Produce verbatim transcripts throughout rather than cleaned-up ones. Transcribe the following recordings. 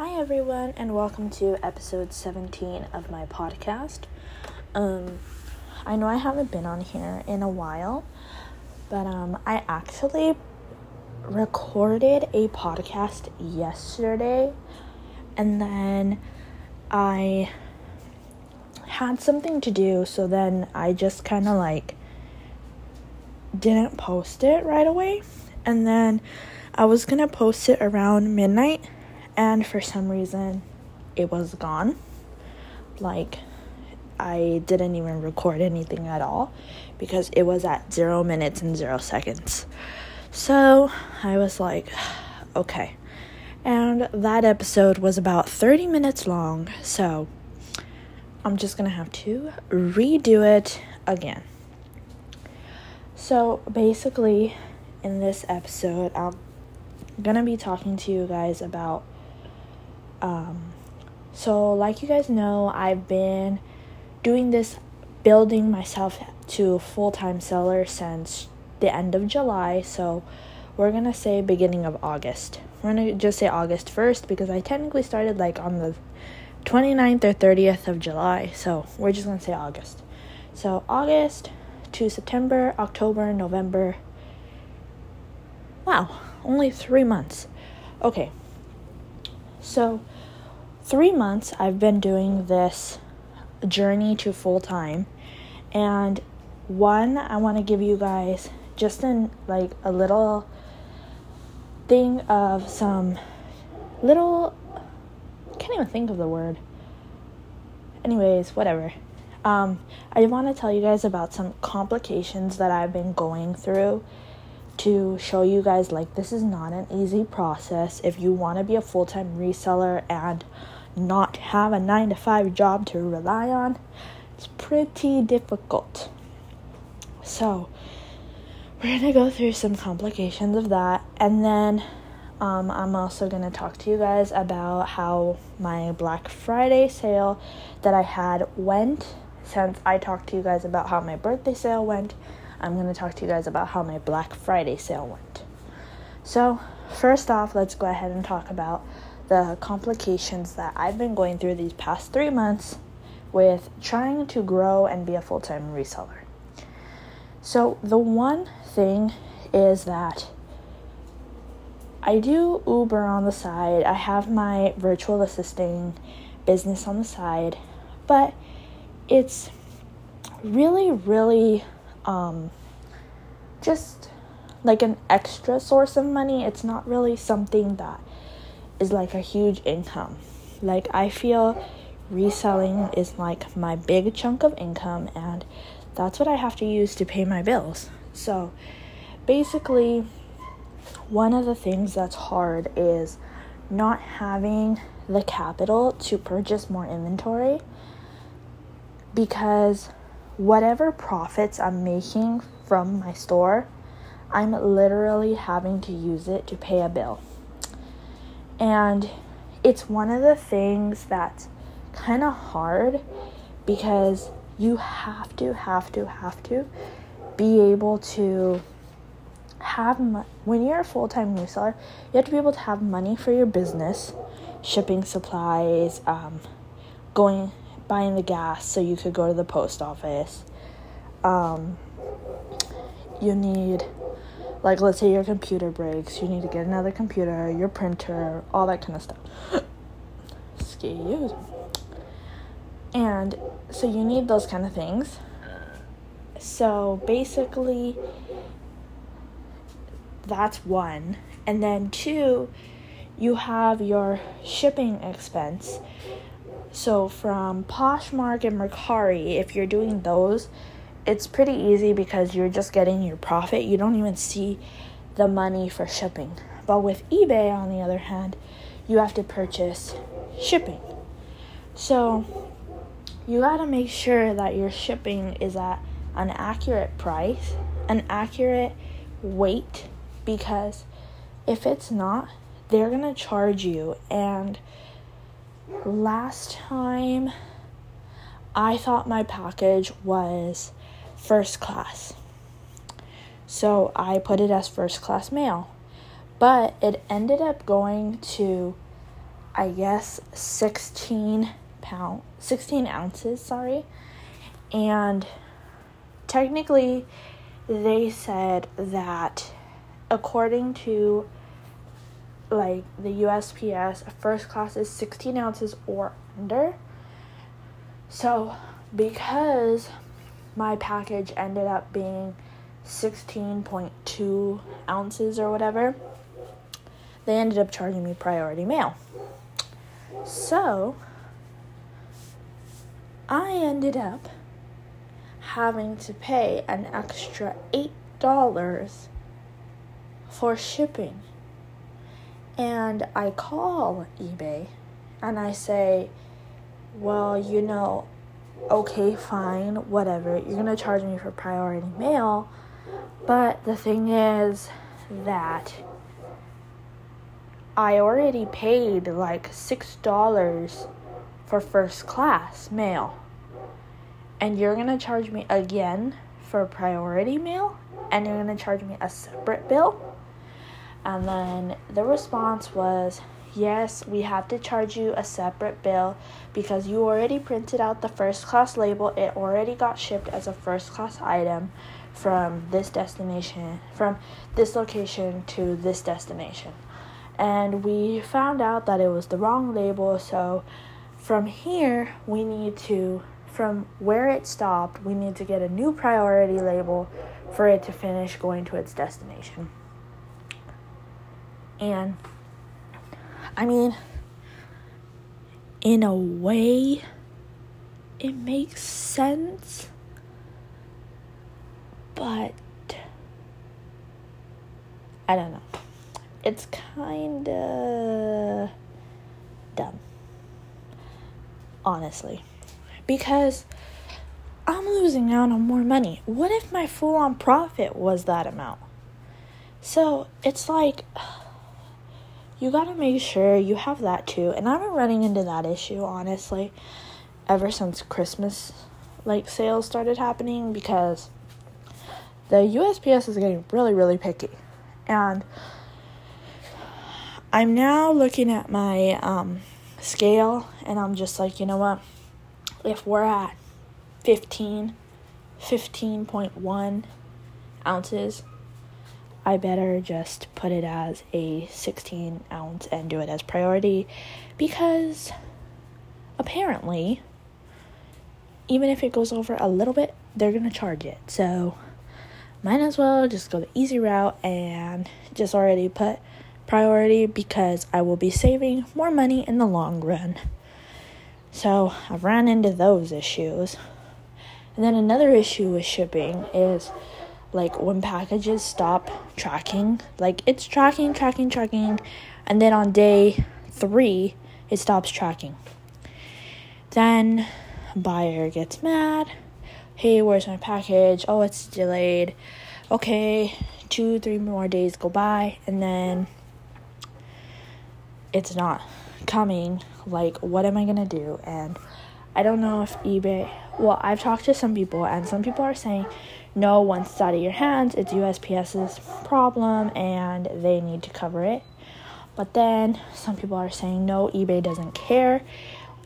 Hi everyone, and welcome to episode seventeen of my podcast. Um, I know I haven't been on here in a while, but um, I actually recorded a podcast yesterday, and then I had something to do, so then I just kind of like didn't post it right away, and then I was gonna post it around midnight, and for some reason it was gone. Like, I didn't even record anything at all because it was at zero minutes and zero seconds. So I was like, okay. And that episode was about thirty minutes long, so I'm just gonna have to redo it again. So basically, in this episode, I'll gonna be talking to you guys about um so like you guys know, I've been doing this, building myself to a full-time seller since the end of July, so we're gonna say beginning of August. We're gonna just say August first because I technically started like on the twenty-ninth or thirtieth of July, so we're just gonna say August. So August to September, October, November. Wow, only three months. Okay, so three months I've been doing this journey to full-time. And one, I want to give you guys just in like a little thing of some little, I can't even think of the word. Anyways, whatever. Um, I want to tell you guys about some complications that I've been going through to show you guys like this is not an easy process. If you want to be a full-time reseller and not have a nine to five job to rely on, it's pretty difficult. So we're going to go through some complications of that, and then um, I'm also going to talk to you guys about how my Black Friday sale that I had went. Since I talked to you guys about how my birthday sale went, I'm going to talk to you guys about how my Black Friday sale went. So first off, let's go ahead and talk about the complications that I've been going through these past three months with trying to grow and be a full-time reseller. So the one thing is that I do Uber on the side. I have my virtual assisting business on the side, but it's really, really... Um, just like an extra source of money. It's not really something that is like a huge income. Like, I feel reselling is like my big chunk of income, and that's what I have to use to pay my bills. So basically, one of the things that's hard is not having the capital to purchase more inventory, because whatever profits I'm making from my store, I'm literally having to use it to pay a bill. And it's one of the things that's kind of hard, because you have to, have to, have to be able to have, mo- when you're a full-time reseller, you have to be able to have money for your business, shipping supplies, um, going... buying the gas so you could go to the post office. Um, you need, like, let's say your computer breaks, you need to get another computer, your printer, all that kind of stuff. Excuse. And so you need those kind of things. So basically, that's one. And then two, you have your shipping expense. So from Poshmark and Mercari, if you're doing those, it's pretty easy because you're just getting your profit. You don't even see the money for shipping. But with eBay, on the other hand, you have to purchase shipping. So you got to make sure that your shipping is at an accurate price, an accurate weight, because if it's not, they're going to charge you. And last time, I thought my package was first class, so I put it as first class mail, but it ended up going to I guess, sixteen pounds, sixteen ounces, sorry. And technically, they said that according to, like, the U S P S, a first class is sixteen ounces or under. So, because my package ended up being sixteen point two ounces or whatever, they ended up charging me priority mail. So, I ended up having to pay an extra eight dollars for shipping. And I call eBay and I say, well, you know, okay, fine, whatever. You're going to charge me for priority mail. But the thing is that I already paid like six dollars for first class mail. And you're going to charge me again for priority mail? And you're going to charge me a separate bill? And then the response was, yes, we have to charge you a separate bill because you already printed out the first class label. It already got shipped as a first class item from this destination, from this location to this destination. And we found out that it was the wrong label. So from here, we need to, from where it stopped, we need to get a new priority label for it to finish going to its destination. And, I mean, in a way, it makes sense, but I don't know. It's kind of dumb, honestly, because I'm losing out on more money. What if my full-on profit was that amount? So, it's like, you gotta make sure you have that too. And I've been running into that issue, honestly, ever since Christmas, like, sales started happening, because the U S P S is getting really, really picky. And I'm now looking at my um, scale, and I'm just like, you know what? If we're at fifteen, fifteen point one ounces, I better just put it as a sixteen ounce and do it as priority, because apparently, even if it goes over a little bit, they're going to charge it. So, might as well just go the easy route and just already put priority, because I will be saving more money in the long run. So, I've ran into those issues. And then another issue with shipping is, like, when packages stop tracking, like, it's tracking, tracking, tracking, and then on day three, it stops tracking. Then, a buyer gets mad. Hey, where's my package? Oh, it's delayed. Okay, two, three more days go by, and then it's not coming. Like, what am I gonna do? And I don't know if eBay... Well, I've talked to some people, and some people are saying, no, once it's out of your hands, it's U S P S's problem, and they need to cover it. But then, some people are saying, no, eBay doesn't care.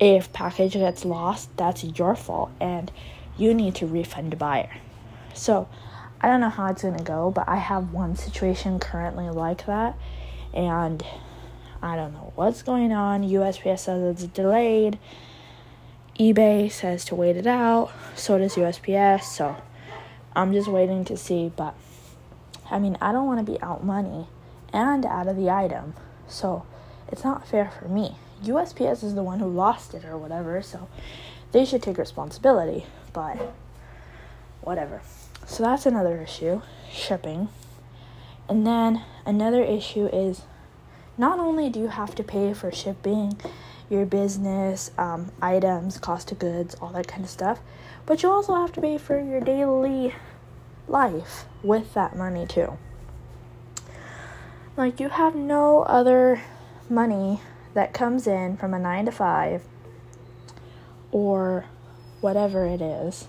If package gets lost, that's your fault, and you need to refund the buyer. So, I don't know how it's going to go, but I have one situation currently like that, and I don't know what's going on. U S P S says it's delayed. eBay says to wait it out, so does U S P S, so I'm just waiting to see. But I mean, I don't want to be out money and out of the item, so it's not fair for me. U S P S is the one who lost it or whatever, so they should take responsibility, but whatever. So that's another issue, shipping. And then another issue is, not only do you have to pay for shipping, your business, um, items, cost of goods, all that kind of stuff, but you also have to pay for your daily life with that money too. Like, you have no other money that comes in from a nine to five or whatever it is,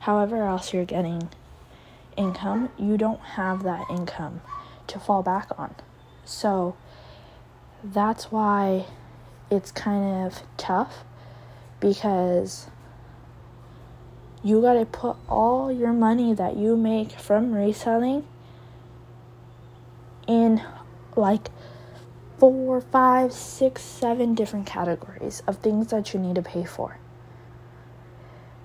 however else you're getting income. You don't have that income to fall back on. So that's why it's kind of tough because you gotta put all your money that you make from reselling in like four, five, six, seven different categories of things that you need to pay for.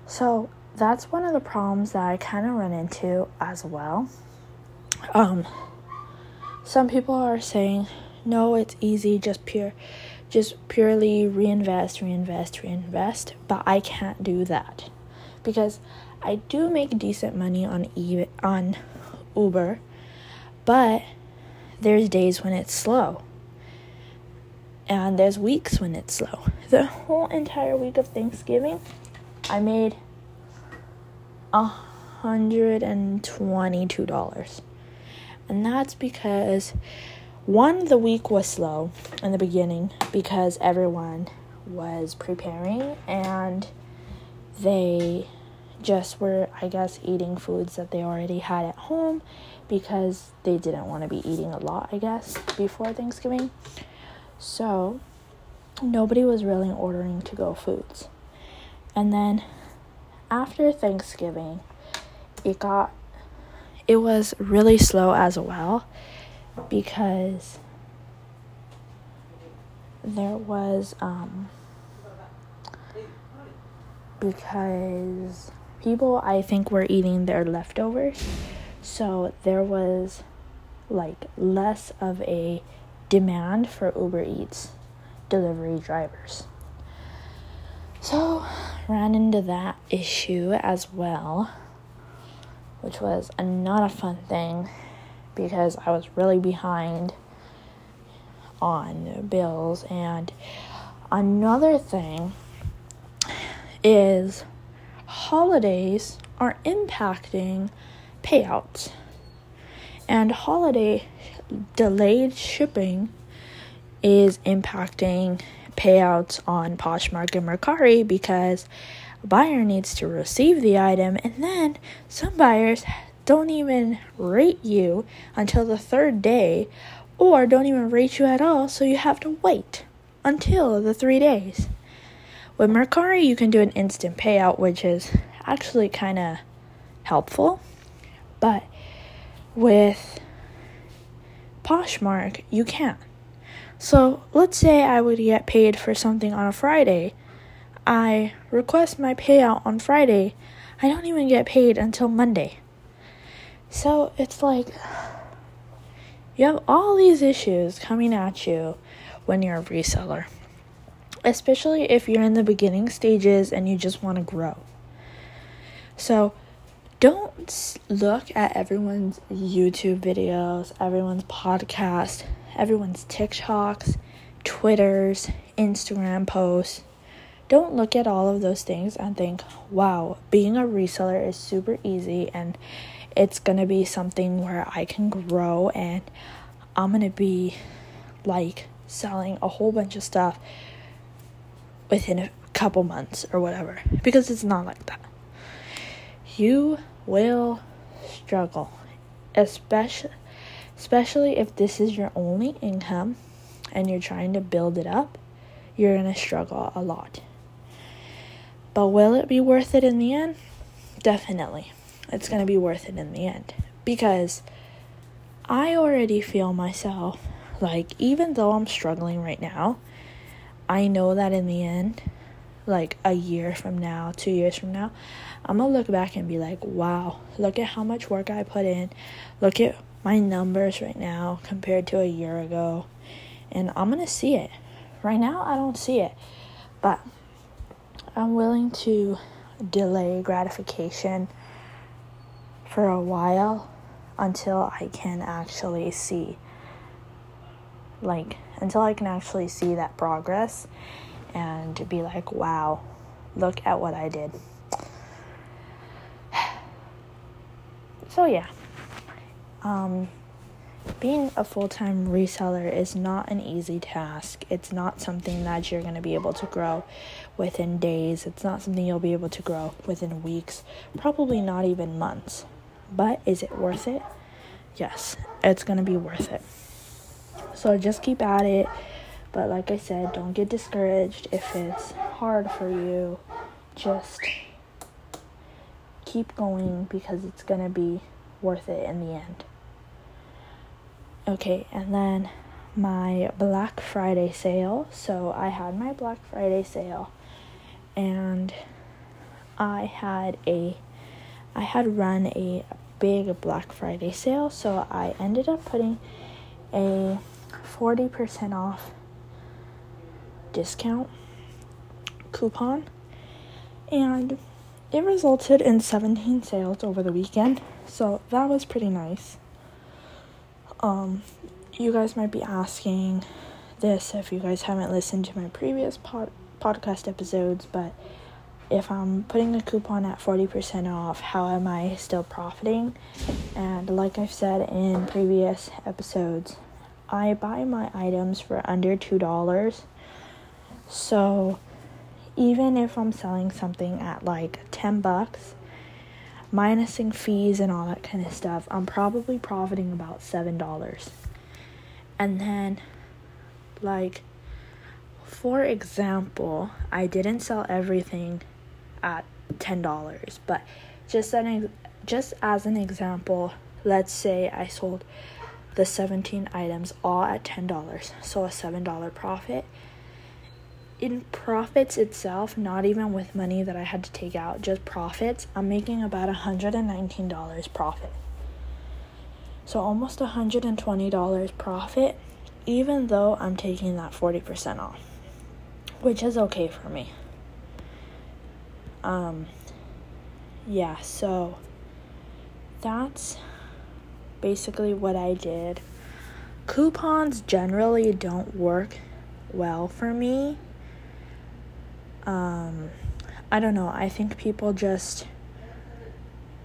So that's one of the problems that I kind of run into as well. Um, some people are saying, no, it's easy, just pure, just purely reinvest, reinvest, reinvest. But I can't do that because I do make decent money on e- on Uber, but there's days when it's slow. And there's weeks when it's slow. The whole entire week of Thanksgiving, I made one hundred twenty-two dollars. And that's because, one, the week was slow in the beginning because everyone was preparing and they just were, I guess, eating foods that they already had at home because they didn't want to be eating a lot, I guess, before Thanksgiving. So, nobody was really ordering to-go foods. And then, after Thanksgiving, it got, it was really slow as well, because there was, um, because people, I think, were eating their leftovers, so there was, like, less of a demand for Uber Eats delivery drivers. So, ran into that issue as well, which was a, not a fun thing because I was really behind on bills. And another thing is holidays are impacting payouts. And holiday delayed shipping is impacting payouts on Poshmark and Mercari because a buyer needs to receive the item, and then some buyers don't even rate you until the third day or don't even rate you at all, so you have to wait until the three days. With Mercari, you can do an instant payout, which is actually kind of helpful, but with Poshmark, you can't. So let's say I would get paid for something on a Friday. I request my payout on Friday. I don't even get paid until Monday. So it's like you have all these issues coming at you when you're a reseller, especially if you're in the beginning stages and you just want to grow. So don't look at everyone's YouTube videos, everyone's podcast, everyone's TikToks, Twitters, Instagram posts. Don't look at all of those things and think, wow, being a reseller is super easy and it's going to be something where I can grow and I'm going to be like selling a whole bunch of stuff within a couple months or whatever. Because it's not like that. You will struggle, especially especially if this is your only income and you're trying to build it up. You're going to struggle a lot. But will it be worth it in the end? Definitely. It's going to be worth it in the end, because I already feel myself, like, even though I'm struggling right now, I know that in the end, like a year from now, two years from now, I'm going to look back and be like, wow, look at how much work I put in. Look at my numbers right now compared to a year ago. And I'm going to see it. Right now, I don't see it. But I'm willing to delay gratification for a while until I can actually see. Like, until I can actually see that progress and be like, wow, look at what I did. So yeah, um, being a full-time reseller is not an easy task. It's not something that you're going to be able to grow within days. It's not something you'll be able to grow within weeks, probably not even months. But is it worth it? Yes, it's going to be worth it. So just keep at it. But like I said, don't get discouraged if it's hard for you. Just keep going, because it's going to be worth it in the end. Okay, and then my Black Friday sale. So I had my Black Friday sale, and I had a I had run a big Black Friday sale, so I ended up putting a forty percent off discount coupon, and it resulted in seventeen sales over the weekend, so that was pretty nice. Um, you guys might be asking this if you guys haven't listened to my previous pod- podcast episodes, but if I'm putting a coupon at forty percent off, how am I still profiting? And like I've said in previous episodes, I buy my items for under two dollars. So even if I'm selling something at like ten bucks, minusing fees and all that kind of stuff, I'm probably profiting about seven dollars. And then, like, for example, I didn't sell everything at ten dollars, but just an just as an example, let's say I sold the seventeen items all at ten dollars, so a seven dollars profit. In profits itself, not even with money that I had to take out, just profits, I'm making about one hundred nineteen dollars profit. So almost one hundred twenty dollars profit, even though I'm taking that forty percent off, which is okay for me. Um, yeah, so that's basically what I did. Coupons generally don't work well for me. Um, I don't know, I think people just,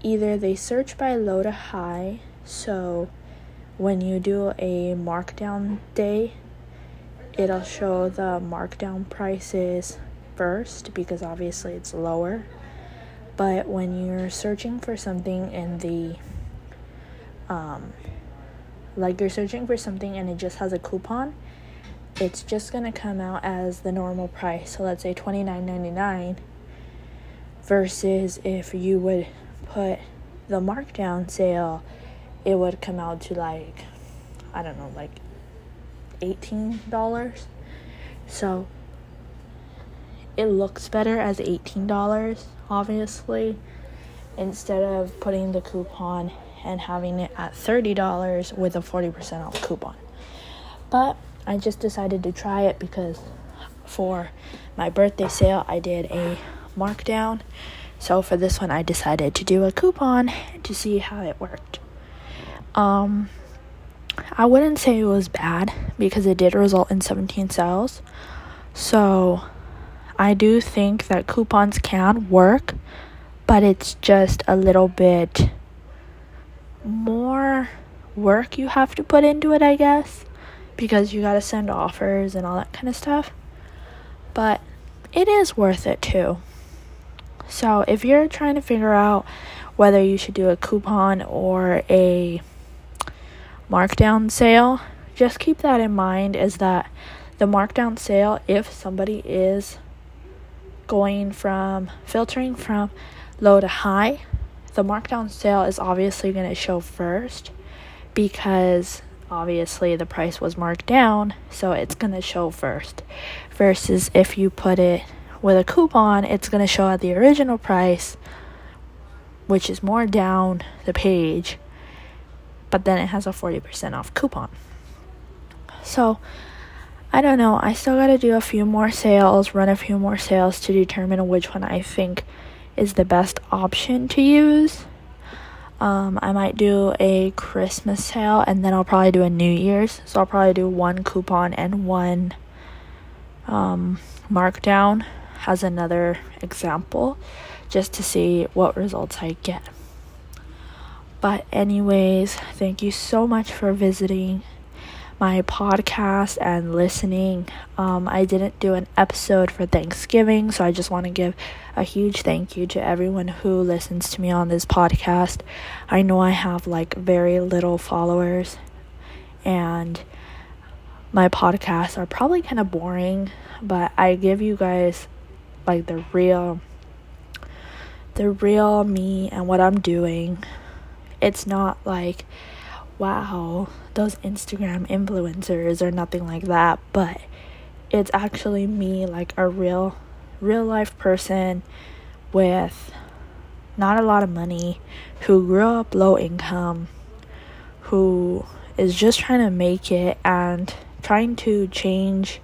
either they search by low to high, so when you do a markdown day, it'll show the markdown prices first, because obviously it's lower, but when you're searching for something in the, um, like you're searching for something and it just has a coupon, it's just going to come out as the normal price. So let's say twenty-nine ninety-nine versus if you would put the markdown sale, it would come out to like, I don't know, like eighteen dollars. So it looks better as eighteen dollars, obviously, instead of putting the coupon and having it at thirty dollars with a forty percent off coupon. But I just decided to try it because for my birthday sale, I did a markdown. So for this one, I decided to do a coupon to see how it worked. Um, I wouldn't say it was bad because it did result in seventeen sales. So I do think that coupons can work, but it's just a little bit more work you have to put into it, I guess, because you gotta send offers and all that kind of stuff. But it is worth it too. So if you're trying to figure out whether you should do a coupon or a markdown sale, just keep that in mind, is that the markdown sale, if somebody is going from filtering from low to high, the markdown sale is obviously going to show first, because obviously the price was marked down, so it's going to show first, versus if you put it with a coupon, it's going to show at the original price, which is more down the page, but then it has a forty percent off coupon. So I don't know, I still got to do a few more sales, run a few more sales to determine which one I think is the best option to use. Um, I might do a Christmas sale, and then I'll probably do a New Year's. So I'll probably do one coupon and one um, markdown as another example, just to see what results I get. But anyways, thank you so much for visiting my podcast and listening. Um, I didn't do an episode for Thanksgiving, so I just want to give a huge thank you to everyone who listens to me on this podcast. I know I have like very little followers, and my podcasts are probably kind of boring, but I give you guys like the real the real me and what I'm doing. It's not like, wow, those Instagram influencers or nothing like that, but it's actually me, like a real real life person with not a lot of money, who grew up low income, who is just trying to make it and trying to change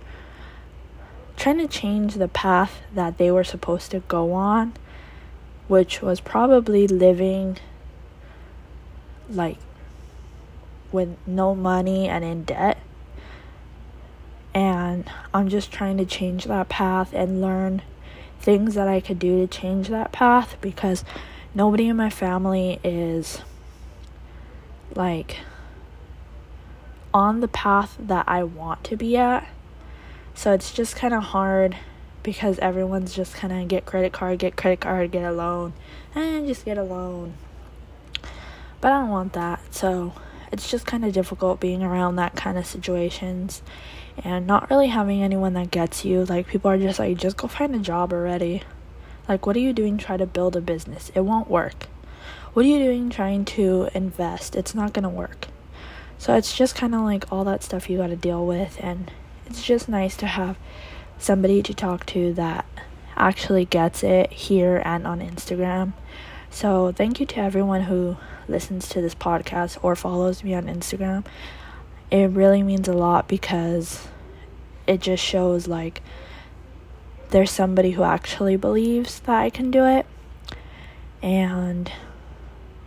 trying to change the path that they were supposed to go on, which was probably living like with no money and in debt. And I'm just trying to change that path and learn things that I could do to change that path, because nobody in my family is like on the path that I want to be at. So it's just kind of hard because everyone's just kind of get credit card, get credit card, get a loan, and just get a loan. But I don't want that. So it's just kind of difficult being around that kind of situations and not really having anyone that gets you. Like, people are just like, just go find a job already. Like, what are you doing trying to build a business? It won't work. What are you doing trying to invest? It's not going to work. So it's just kind of like all that stuff you got to deal with. And it's just nice to have somebody to talk to that actually gets it here and on Instagram. So thank you to everyone who listens to this podcast or follows me on Instagram. It really means a lot because it just shows like there's somebody who actually believes that I can do it. And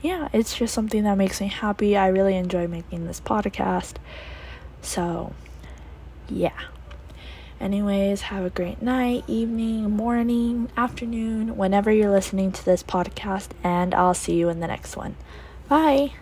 yeah, it's just something that makes me happy. I really enjoy making this podcast. So yeah. Anyways, have a great night, evening, morning, afternoon, whenever you're listening to this podcast, and I'll see you in the next one. Bye.